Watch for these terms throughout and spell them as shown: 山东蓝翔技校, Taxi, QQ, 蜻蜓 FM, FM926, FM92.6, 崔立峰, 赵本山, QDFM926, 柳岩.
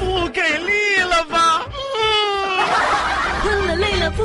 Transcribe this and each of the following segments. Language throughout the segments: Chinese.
不给力了吧？困了累了不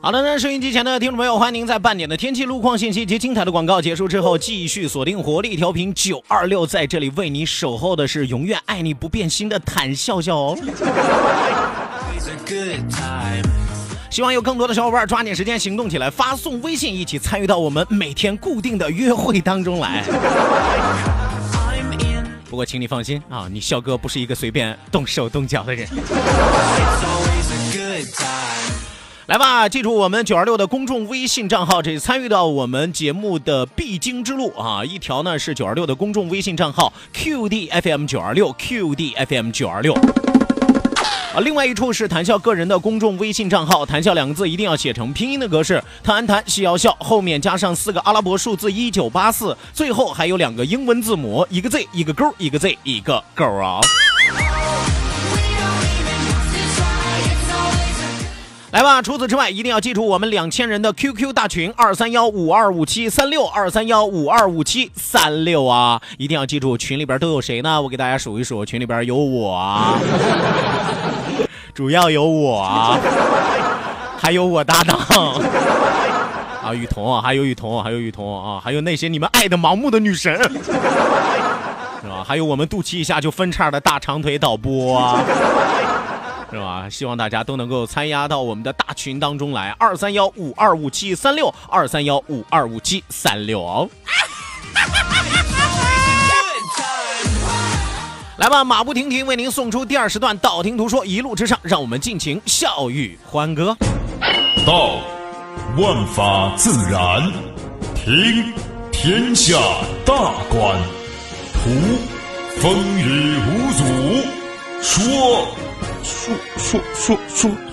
好的，那收音机前的听众朋友，欢迎您在半点的天气、路况信息及精彩的广告结束之后，继续锁定活力调频926，在这里为你守候的是永远爱你不变心的谭笑笑哦。希望有更多的小伙伴抓紧时间行动起来，发送微信一起参与到我们每天固定的约会当中来。不过请你放心啊，你笑哥不是一个随便动手动脚的人。来吧，记住我们926的公众微信账号，这参与到我们节目的必经之路啊！一条呢是926的公众微信账号 QDFM926，QDFM926 啊，另外一处是谈笑个人的公众微信账号，谈笑两个字一定要写成拼音的格式，谈谈西摇笑，后面加上4个阿拉伯数字1984，最后还有2个英文字母，一个 Z 一个勾，一个 Z 一个勾啊。来吧，除此之外一定要记住我们2000人的 QQ 大群231525736，231525736啊，一定要记住群里边都有谁呢？我给大家数一数，群里边有我啊，主要有我啊，还有我搭档啊雨桐啊，还有雨桐，还有雨桐啊，还有那些你们爱的盲目的女神是吧？还有我们肚脐一下就分叉的大长腿导播啊。是吧？希望大家都能够参加到我们的大群当中来，231525736，231525736哦。来吧，马不停蹄为您送出第20段道听途说，一路之上，让我们尽情笑语欢歌。道，万法自然；听，天下大观；途，风雨无阻；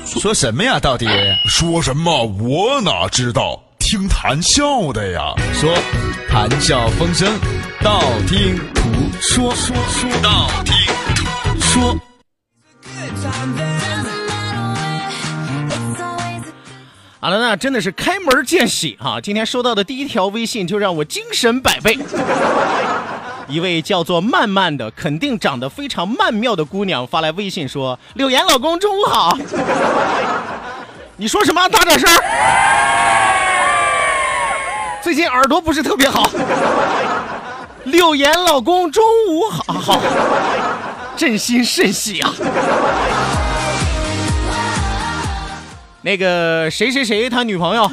说什么呀？到底说什么？我哪知道？听谈笑的呀。说谈笑风生，道听途说，道听途说。好了，那真的是开门见喜哈！今天收到的第一条微信就让我精神百倍。一位叫做曼曼的，肯定长得非常曼妙的姑娘发来微信说：“柳岩老公，中午好。”你说什么？大点声！最近耳朵不是特别好。柳岩老公，中午好，好，真心甚喜啊。那个谁谁谁，他女朋友。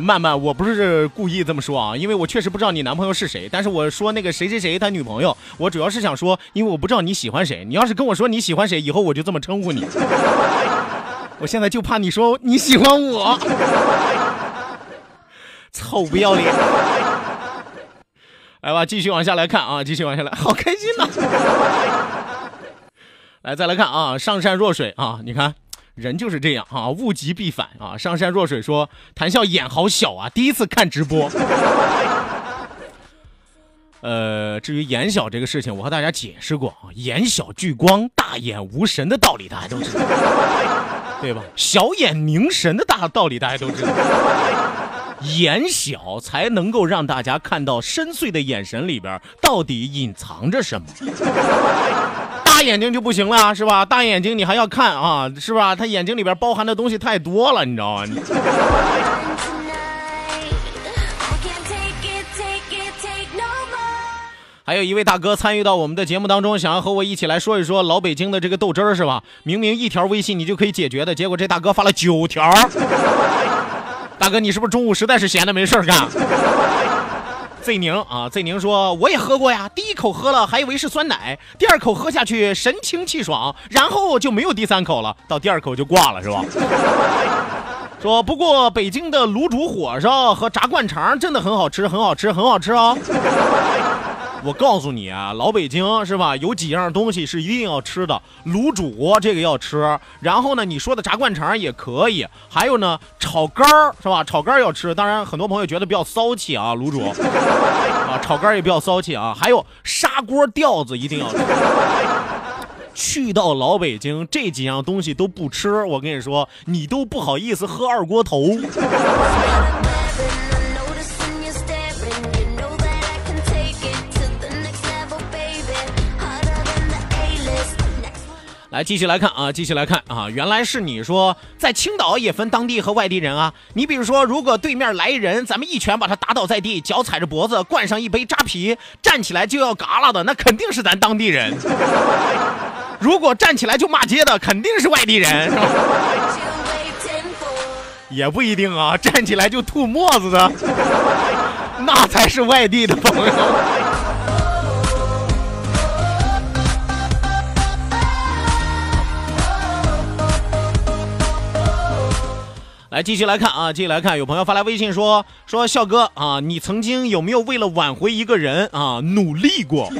曼曼，我不是故意这么说啊，因为我确实不知道你男朋友是谁，但是我说那个谁谁谁他女朋友，我主要是想说，因为我不知道你喜欢谁，你要是跟我说你喜欢谁，以后我就这么称呼你。我现在就怕你说你喜欢我。臭不要脸。来吧，继续往下来看啊，继续往下来，好开心呐。来，再来看啊，上善若水啊，你看人就是这样啊，物极必反啊！上善若水说：“谈笑眼好小啊，第一次看直播。”至于眼小这个事情，我和大家解释过啊，眼小聚光，大眼无神的道理大家都知道，对吧？小眼凝神的大道理大家都知道，眼小才能够让大家看到深邃的眼神里边到底隐藏着什么。大眼睛就不行了，是吧？大眼睛你还要看啊，是吧？他眼睛里边包含的东西太多了，你知道吗？还有一位大哥参与到我们的节目当中，想要和我一起来说一说老北京的这个豆汁儿，是吧？明明一条微信你就可以解决的，结果这大哥发了9条。大哥，你是不是中午实在是闲的没事干？Z 宁啊 ，Z 宁说我也喝过呀，第一口喝了还以为是酸奶，第二口喝下去神清气爽，然后就没有第三口了，到第二口就挂了，是吧？说不过北京的卤煮火烧和炸灌肠真的很好吃，很好吃，很好吃哦。我告诉你啊，老北京是吧？有几样东西是一定要吃的，卤煮这个要吃，然后呢，你说的炸灌肠也可以，还有呢，炒肝是吧？炒肝要吃，当然很多朋友觉得比较骚气啊，卤煮啊，炒肝也比较骚气啊，还有砂锅吊子一定要吃。去到老北京，这几样东西都不吃，我跟你说，你都不好意思喝二锅头。来，继续来看啊，继续来看啊！原来是你说在青岛也分当地和外地人啊。你比如说，如果对面来人，咱们一拳把他打倒在地，脚踩着脖子，灌上一杯扎啤，站起来就要嘎啦的，那肯定是咱当地人。如果站起来就骂街的，肯定是外地人。也不一定啊，站起来就吐沫子的，那才是外地的朋友。来，继续来看啊，继续来看，有朋友发来微信说笑哥啊，你曾经有没有为了挽回一个人啊努力过？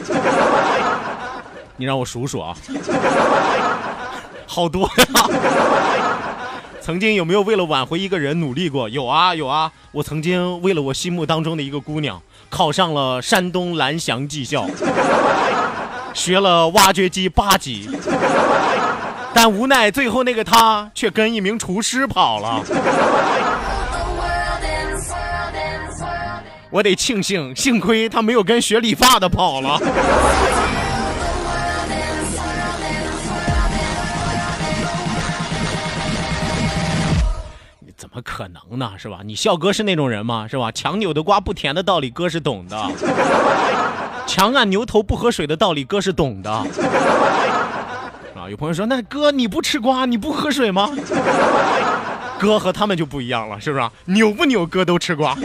你让我数数啊，好多啊。曾经有没有为了挽回一个人努力过？有啊有啊，我曾经为了我心目当中的一个姑娘，考上了山东蓝翔技校，学了挖掘机8级。但无奈最后那个他却跟一名厨师跑了。我得庆幸，幸亏他没有跟学理发的跑了。你怎么可能呢？是吧？你笑哥是那种人吗？是吧？强扭的瓜不甜的道理哥是懂的，强按牛头不喝水的道理哥是懂的。有朋友说，那哥你不吃瓜你不喝水吗？哥和他们就不一样了，是不是？扭不扭哥都吃瓜，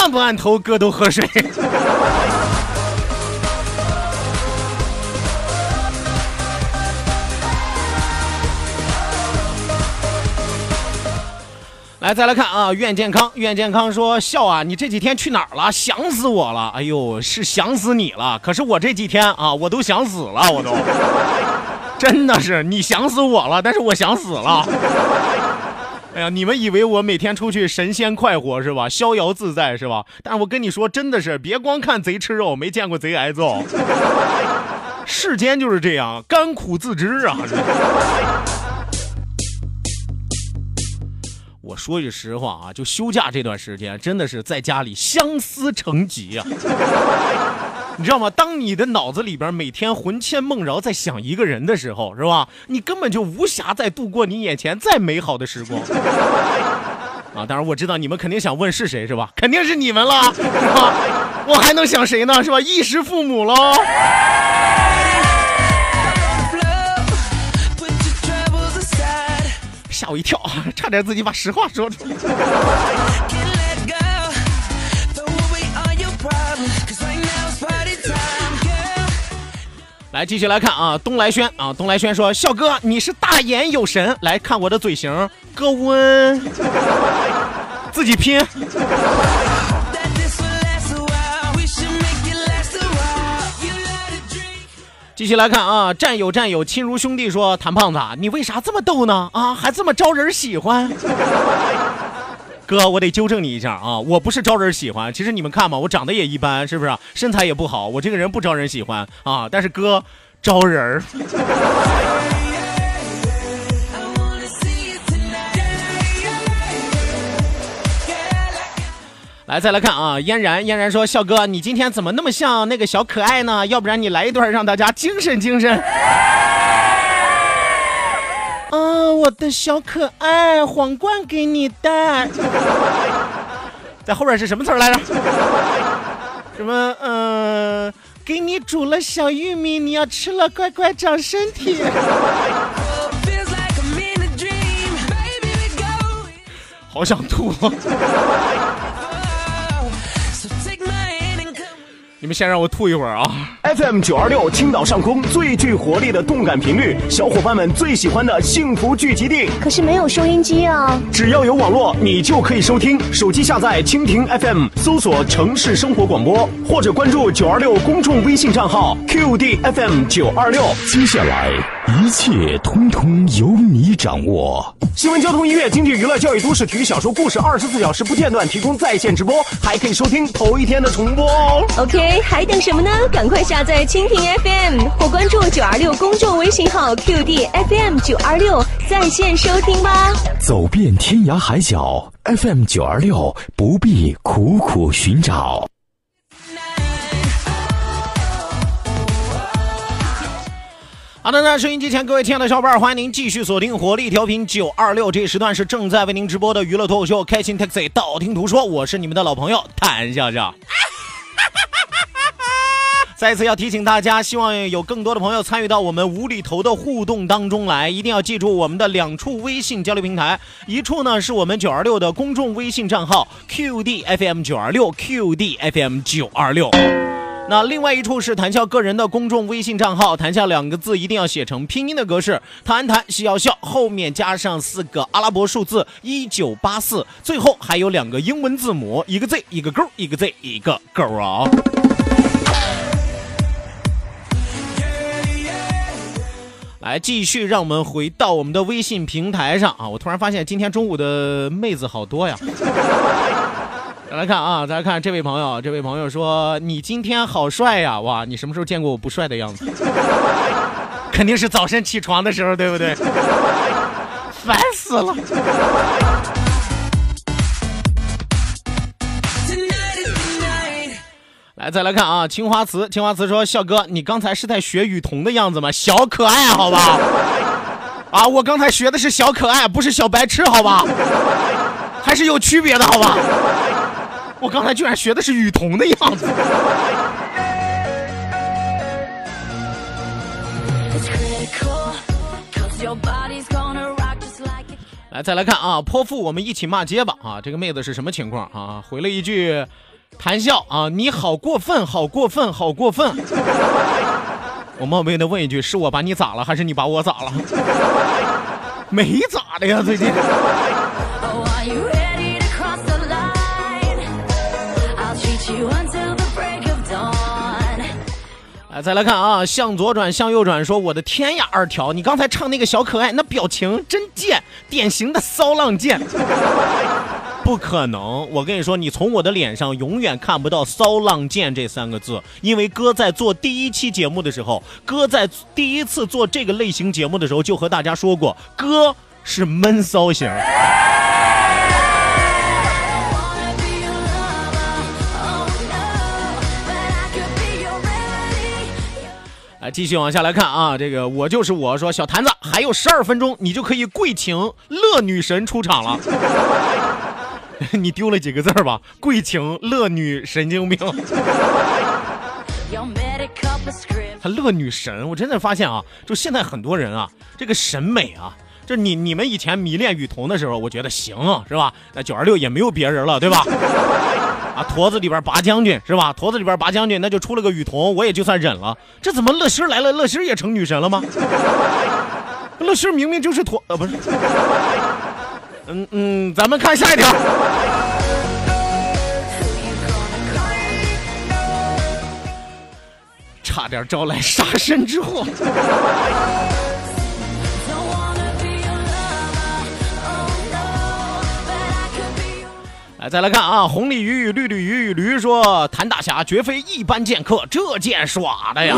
按不按头哥都喝水。来，再来看啊，愿健康，愿健康说，笑啊，你这几天去哪儿了？想死我了！哎呦，是想死你了。可是我这几天啊，我都想死了，我都，真的是你想死我了，但是我想死了。哎呀，你们以为我每天出去神仙快活是吧？逍遥自在是吧？但是我跟你说，真的是别光看贼吃肉，没见过贼挨揍。世间就是这样，甘苦自知啊。我说句实话啊，就休假这段时间，真的是在家里相思成疾啊，你知道吗？当你的脑子里边每天魂牵梦绕在想一个人的时候，是吧？你根本就无暇再度过你眼前再美好的时光啊！当然我知道你们肯定想问是谁，是吧？肯定是你们了，是吧？我还能想谁呢，是吧？衣食父母喽。吓我一跳，差点自己把实话说出来。来，继续来看啊，东来轩啊，东来轩说，笑哥你是大眼有神，来看我的嘴型，哥温，自己拼。继续来看啊，战友亲如兄弟说，谭胖子你为啥这么逗呢？啊，还这么招人喜欢。哥，我得纠正你一下啊，我不是招人喜欢，其实你们看嘛，我长得也一般，是不是？身材也不好，我这个人不招人喜欢啊，但是哥招人。来，再来看啊，嫣然说，笑哥你今天怎么那么像那个小可爱呢？要不然你来一段让大家精神精神啊，我的小可爱，皇冠给你戴。在后边是什么词来着？什么给你煮了小玉米，你要吃了乖乖长身体。好想吐、你们先让我吐一会儿啊。 FM926 青岛上空最具活力的动感频率，小伙伴们最喜欢的幸福聚集地。可是没有收音机啊！只要有网络，你就可以收听。手机下载蜻蜓 FM， 搜索城市生活广播，或者关注926公众微信账号 QDFM926。接下来一切通通由你掌握。新闻、交通、音乐、经济、娱乐、教育、都市、体育、小说、故事，24小时不间断提供在线直播，还可以收听头一天的重播哦。OK， 还等什么呢？赶快下载蜻蜓 FM 或关注926公众微信号 QDFM926 在线收听吧。走遍天涯海角 ，FM926 不必苦苦寻找。好的，那收音机前各位亲爱的小伙伴，欢迎您继续锁定活力调频926，这时段是正在为您直播的娱乐脱口秀《开心 Taxi》，道听途说，我是你们的老朋友谭笑笑。再次要提醒大家，希望有更多的朋友参与到我们无厘头的互动当中来，一定要记住我们的两处微信交流平台，一处呢是我们926的公众微信账号 QDFM926，QDFM926， 那另外一处是谈笑个人的公众微信账号，谈笑两个字一定要写成拼音的格式，谈谈是要笑，后面加上4个阿拉伯数字1984，最后还有2个英文字母，一个 Z 一个勾，一个 Z 一个勾啊。来，继续让我们回到我们的微信平台上啊！我突然发现今天中午的妹子好多呀。来看啊，大家看这位朋友，这位朋友说：“你今天好帅呀！”哇，你什么时候见过我不帅的样子？肯定是早晨起床的时候，对不对？烦死了！来，再来看啊，青花瓷，青花瓷说：“笑哥，你刚才是在学雨桐的样子吗？小可爱，好吧？啊，我刚才学的是小可爱，不是小白痴，好吧？还是有区别的，好吧？我刚才居然学的是雨桐的样子。”来，再来看啊，泼妇，我们一起骂街吧！啊，这个妹子是什么情况啊？回了一句。谈笑啊，你好过分，好过分，好过分！我冒昧的问一句，是我把你咋了，还是你把我咋了？没咋的呀，最近。哎，再来看啊，向左转，向右转，说我的天呀，2条，你刚才唱那个小可爱，那表情真贱，典型的骚浪贱。不可能，我跟你说，你从我的脸上永远看不到骚浪贱这3个字，因为哥在做第一期节目的时候，哥在第一次做这个类型节目的时候就和大家说过，哥是闷骚型。继续往下来看啊，这个我就是我说，小坛子还有12分钟你就可以跪请乐女神出场了。你丢了几个字儿吧？跪请乐女神经病。他乐女神，我真的发现啊，就现在很多人啊，这个审美啊，这你们以前迷恋雨桐的时候，我觉得行啊，是吧？那926也没有别人了，对吧？啊，坨子里边拔将军是吧？坨子里边拔将军，那就出了个雨桐，我也就算忍了。这怎么乐心来了，乐心也成女神了吗？乐心明明就是坨，不是。咱们看下一条。差点招来杀身之祸。来，再来看啊，红鲤鱼与绿鲤鱼与驴说，谭大侠绝非一般剑客，这剑耍的呀。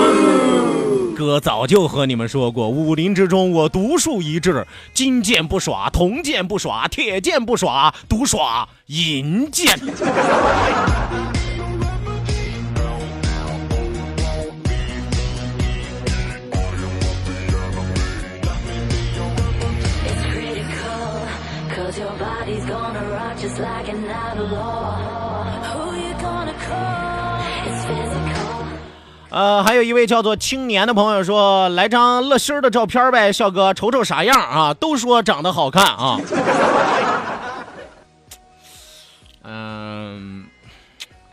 哥早就和你们说过，武林之中我独树一帜，金剑不耍，铜剑不耍，铁剑不耍，独耍银剑。还有一位叫做青年的朋友说，来张乐心的照片呗，笑哥瞅瞅啥样啊？都说长得好看啊。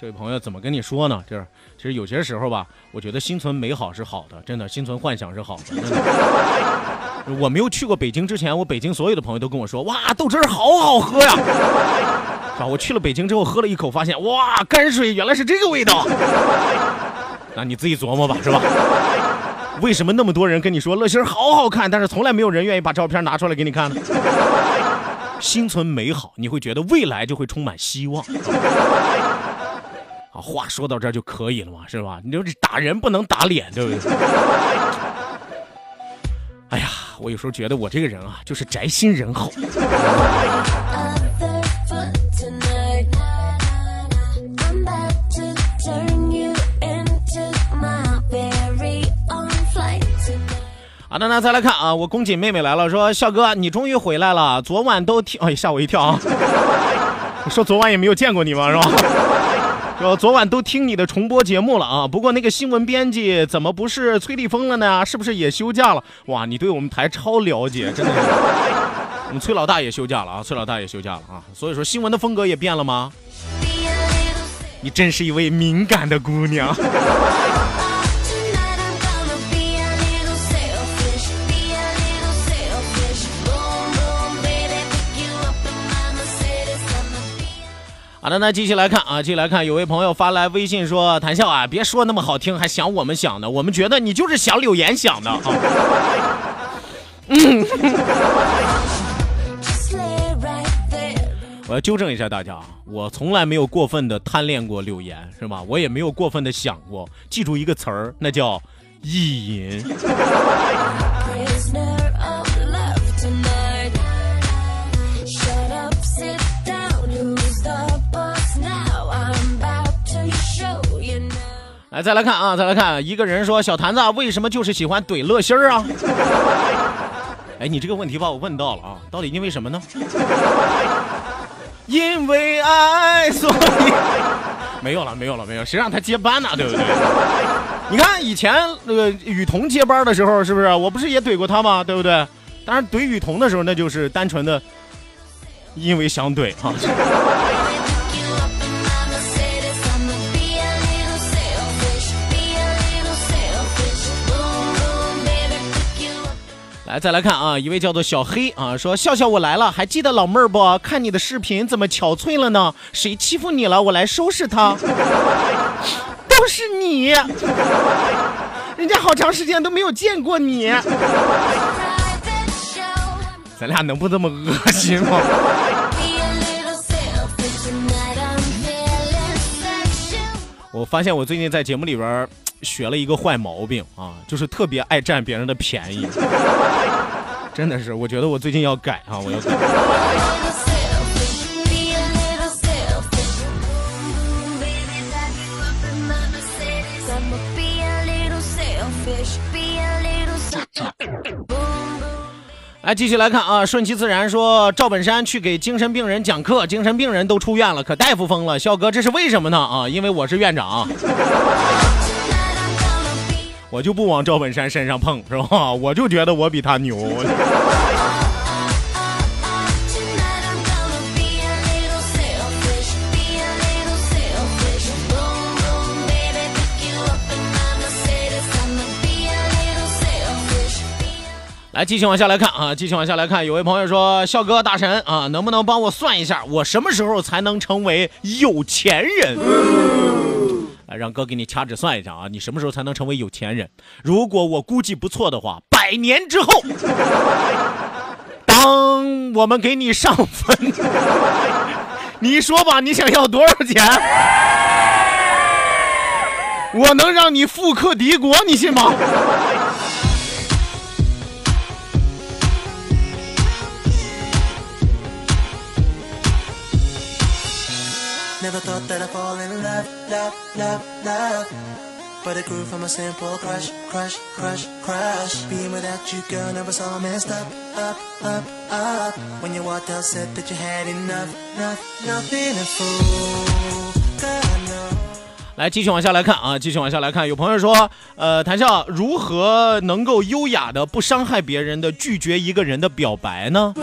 这位朋友怎么跟你说呢？就是其实有些时候吧，我觉得心存美好是好的，真的，心存幻想是好的。真的我没有去过北京之前，我北京所有的朋友都跟我说，哇，豆汁儿好好喝呀。啊，我去了北京之后喝了一口，发现哇，泔水原来是这个味道。那你自己琢磨吧，是吧？为什么那么多人跟你说乐心好好看，但是从来没有人愿意把照片拿出来给你看呢？心存美好，你会觉得未来就会充满希望。啊，话说到这儿就可以了嘛，是吧？你就打人不能打脸，对不对？哎呀，我有时候觉得我这个人啊，就是宅心仁厚。啊，那再来看啊，我公瑾妹妹来了，说笑哥你终于回来了，昨晚都听，哎，吓我一跳啊！我说昨晚也没有见过你吗？是吧？说昨晚都听你的重播节目了啊，不过那个新闻编辑怎么不是崔立峰了呢？是不是也休假了？哇，你对我们台超了解，真的是。我们崔老大也休假了啊，崔老大也休假了啊，所以说新闻的风格也变了吗？你真是一位敏感的姑娘。好的，那继续来看啊，继续来看，有位朋友发来微信说：“谭笑啊，别说那么好听，还想我们想的，我们觉得你就是想柳岩想的。”嗯，我要纠正一下大家，我从来没有过分的贪恋过柳岩，是吧？我也没有过分的想过，记住一个词儿，那叫意淫。来，再来看啊，再来看，一个人说：“小坛子为什么就是喜欢怼乐心儿啊？”哎，你这个问题把我问到了啊，到底因为什么呢？因为爱，所以没有了，没有了，没有，谁让他接班呢？对不对？你看以前雨桐接班的时候，是不是我不是也怼过他吗？对不对？当然怼雨桐的时候，那就是单纯的因为想怼啊。来，再来看啊，一位叫做小黑啊说：“笑笑我来了，还记得老妹儿不？看你的视频怎么憔悴了呢？谁欺负你了？我来收拾他。都是你，人家好长时间都没有见过你。咱俩能不这么恶心吗？”我发现我最近在节目里边学了一个坏毛病啊，就是特别爱占别人的便宜，真的是，我觉得我最近要改啊，我要改。来，继续来看啊，顺其自然说赵本山去给精神病人讲课，精神病人都出院了，可大夫疯了，笑哥这是为什么呢？啊，因为我是院长。我就不往赵本山身上碰，是吧？我就觉得我比他牛。来，继续往下来看啊，继续往下来看，有位朋友说：“笑哥大神啊，能不能帮我算一下，我什么时候才能成为有钱人？”让哥给你掐指算一下啊，你什么时候才能成为有钱人？如果我估计不错的话，100年之后，当我们给你上坟，你说吧，你想要多少钱？我能让你富可敌国，你信吗？Never thought that I'd fall in love, love, love, love. But it grew from a simple crush, crush, crush, crush. Being without you, girl, never saw messed up, up, up, up. When you walked out, said that you had enough, nothing to fool. 来继续往下来看啊，继续往下来看，有朋友说谈笑如何能够优雅的不伤害别人的拒绝一个人的表白呢？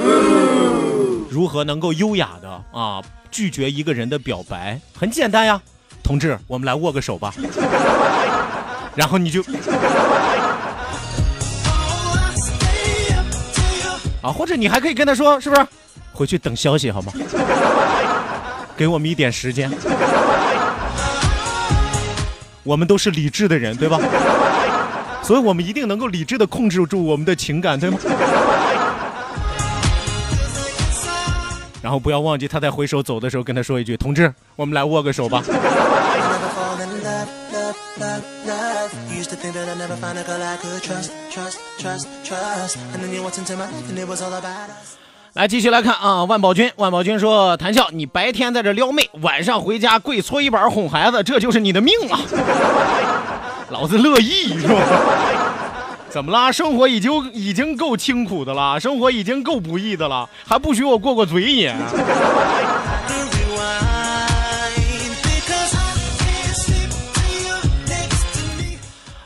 如何能够优雅的啊拒绝一个人的表白？很简单呀，同志，我们来握个手吧。然后你就啊，或者你还可以跟他说，是不是？回去等消息好吗？给我们一点时间。我们都是理智的人，对吧？所以我们一定能够理智的控制住我们的情感，对吗？然后不要忘记他在挥手走的时候跟他说一句，同志，我们来握个手吧。来继续来看啊，万宝君说，谭笑，你白天在这撩妹，晚上回家跪搓衣板哄孩子，这就是你的命啊！老子乐意，是吧？怎么啦？生活已经够清苦的了，生活已经够不易的了，还不许我过过嘴瘾？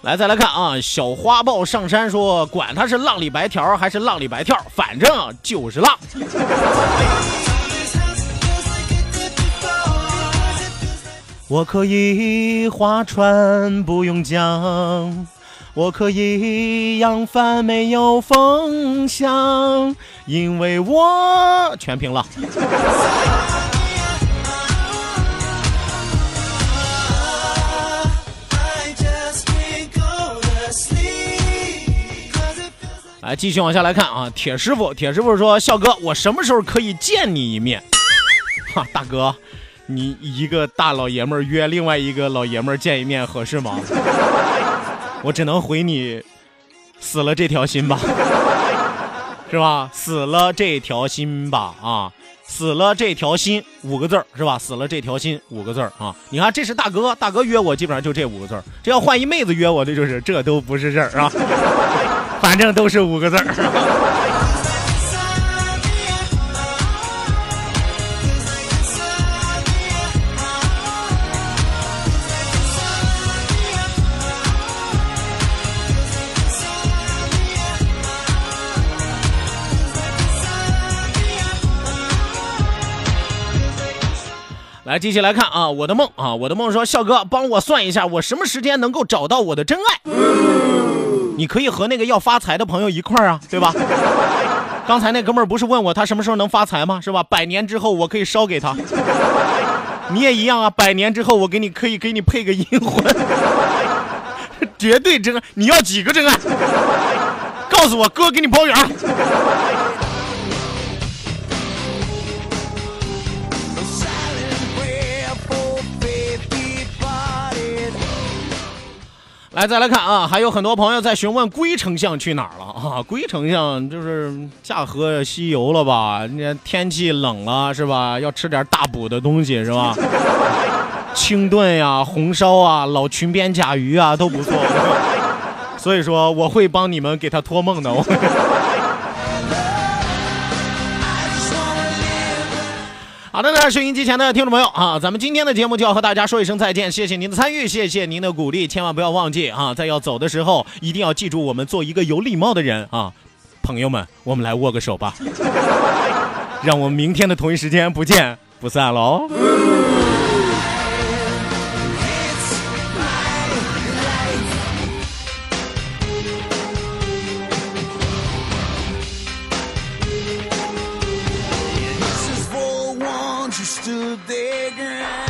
来，再来看啊，小花豹上山说，管他是浪里白条还是浪里白跳，反正啊就是浪。我可以划船不用桨，我可以扬帆没有风向，因为我全凭浪。来继续往下来看啊，铁师傅说，笑哥，我什么时候可以见你一面？哈，大哥，你一个大老爷们儿约另外一个老爷们儿见一面合适吗？我只能回你，死了这条心吧，是吧？死了这条心吧，啊，死了这条心五个字儿是吧？死了这条心五个字儿啊！你看，这是大哥约我，基本上就这五个字儿。这要换一妹子约我的，就是这都不是事儿啊。反正都是五个字儿。来，继续来看啊，我的梦说，笑哥，帮我算一下，我什么时间能够找到我的真爱？你可以和那个要发财的朋友一块儿啊，对吧？刚才那哥们儿不是问我他什么时候能发财吗？是吧？100年之后我可以烧给他，你也一样啊。100年之后我可以给你配个阴魂，绝对真爱。你要几个真爱？告诉我，哥给你包圆。来，再来看啊，还有很多朋友在询问归丞相去哪儿了啊？归丞相就是驾鹤西游了吧？天气冷了是吧？要吃点大补的东西是吧？清炖呀、红烧啊、老裙边甲鱼啊都不错。所以说我会帮你们给他托梦的。好的呢，收音机前的听众朋友啊，咱们今天的节目就要和大家说一声再见，谢谢您的参与，谢谢您的鼓励，千万不要忘记啊，在要走的时候一定要记住，我们做一个有礼貌的人啊，朋友们，我们来握个手吧，让我们明天的同一时间不见不散喽。Stood their ground.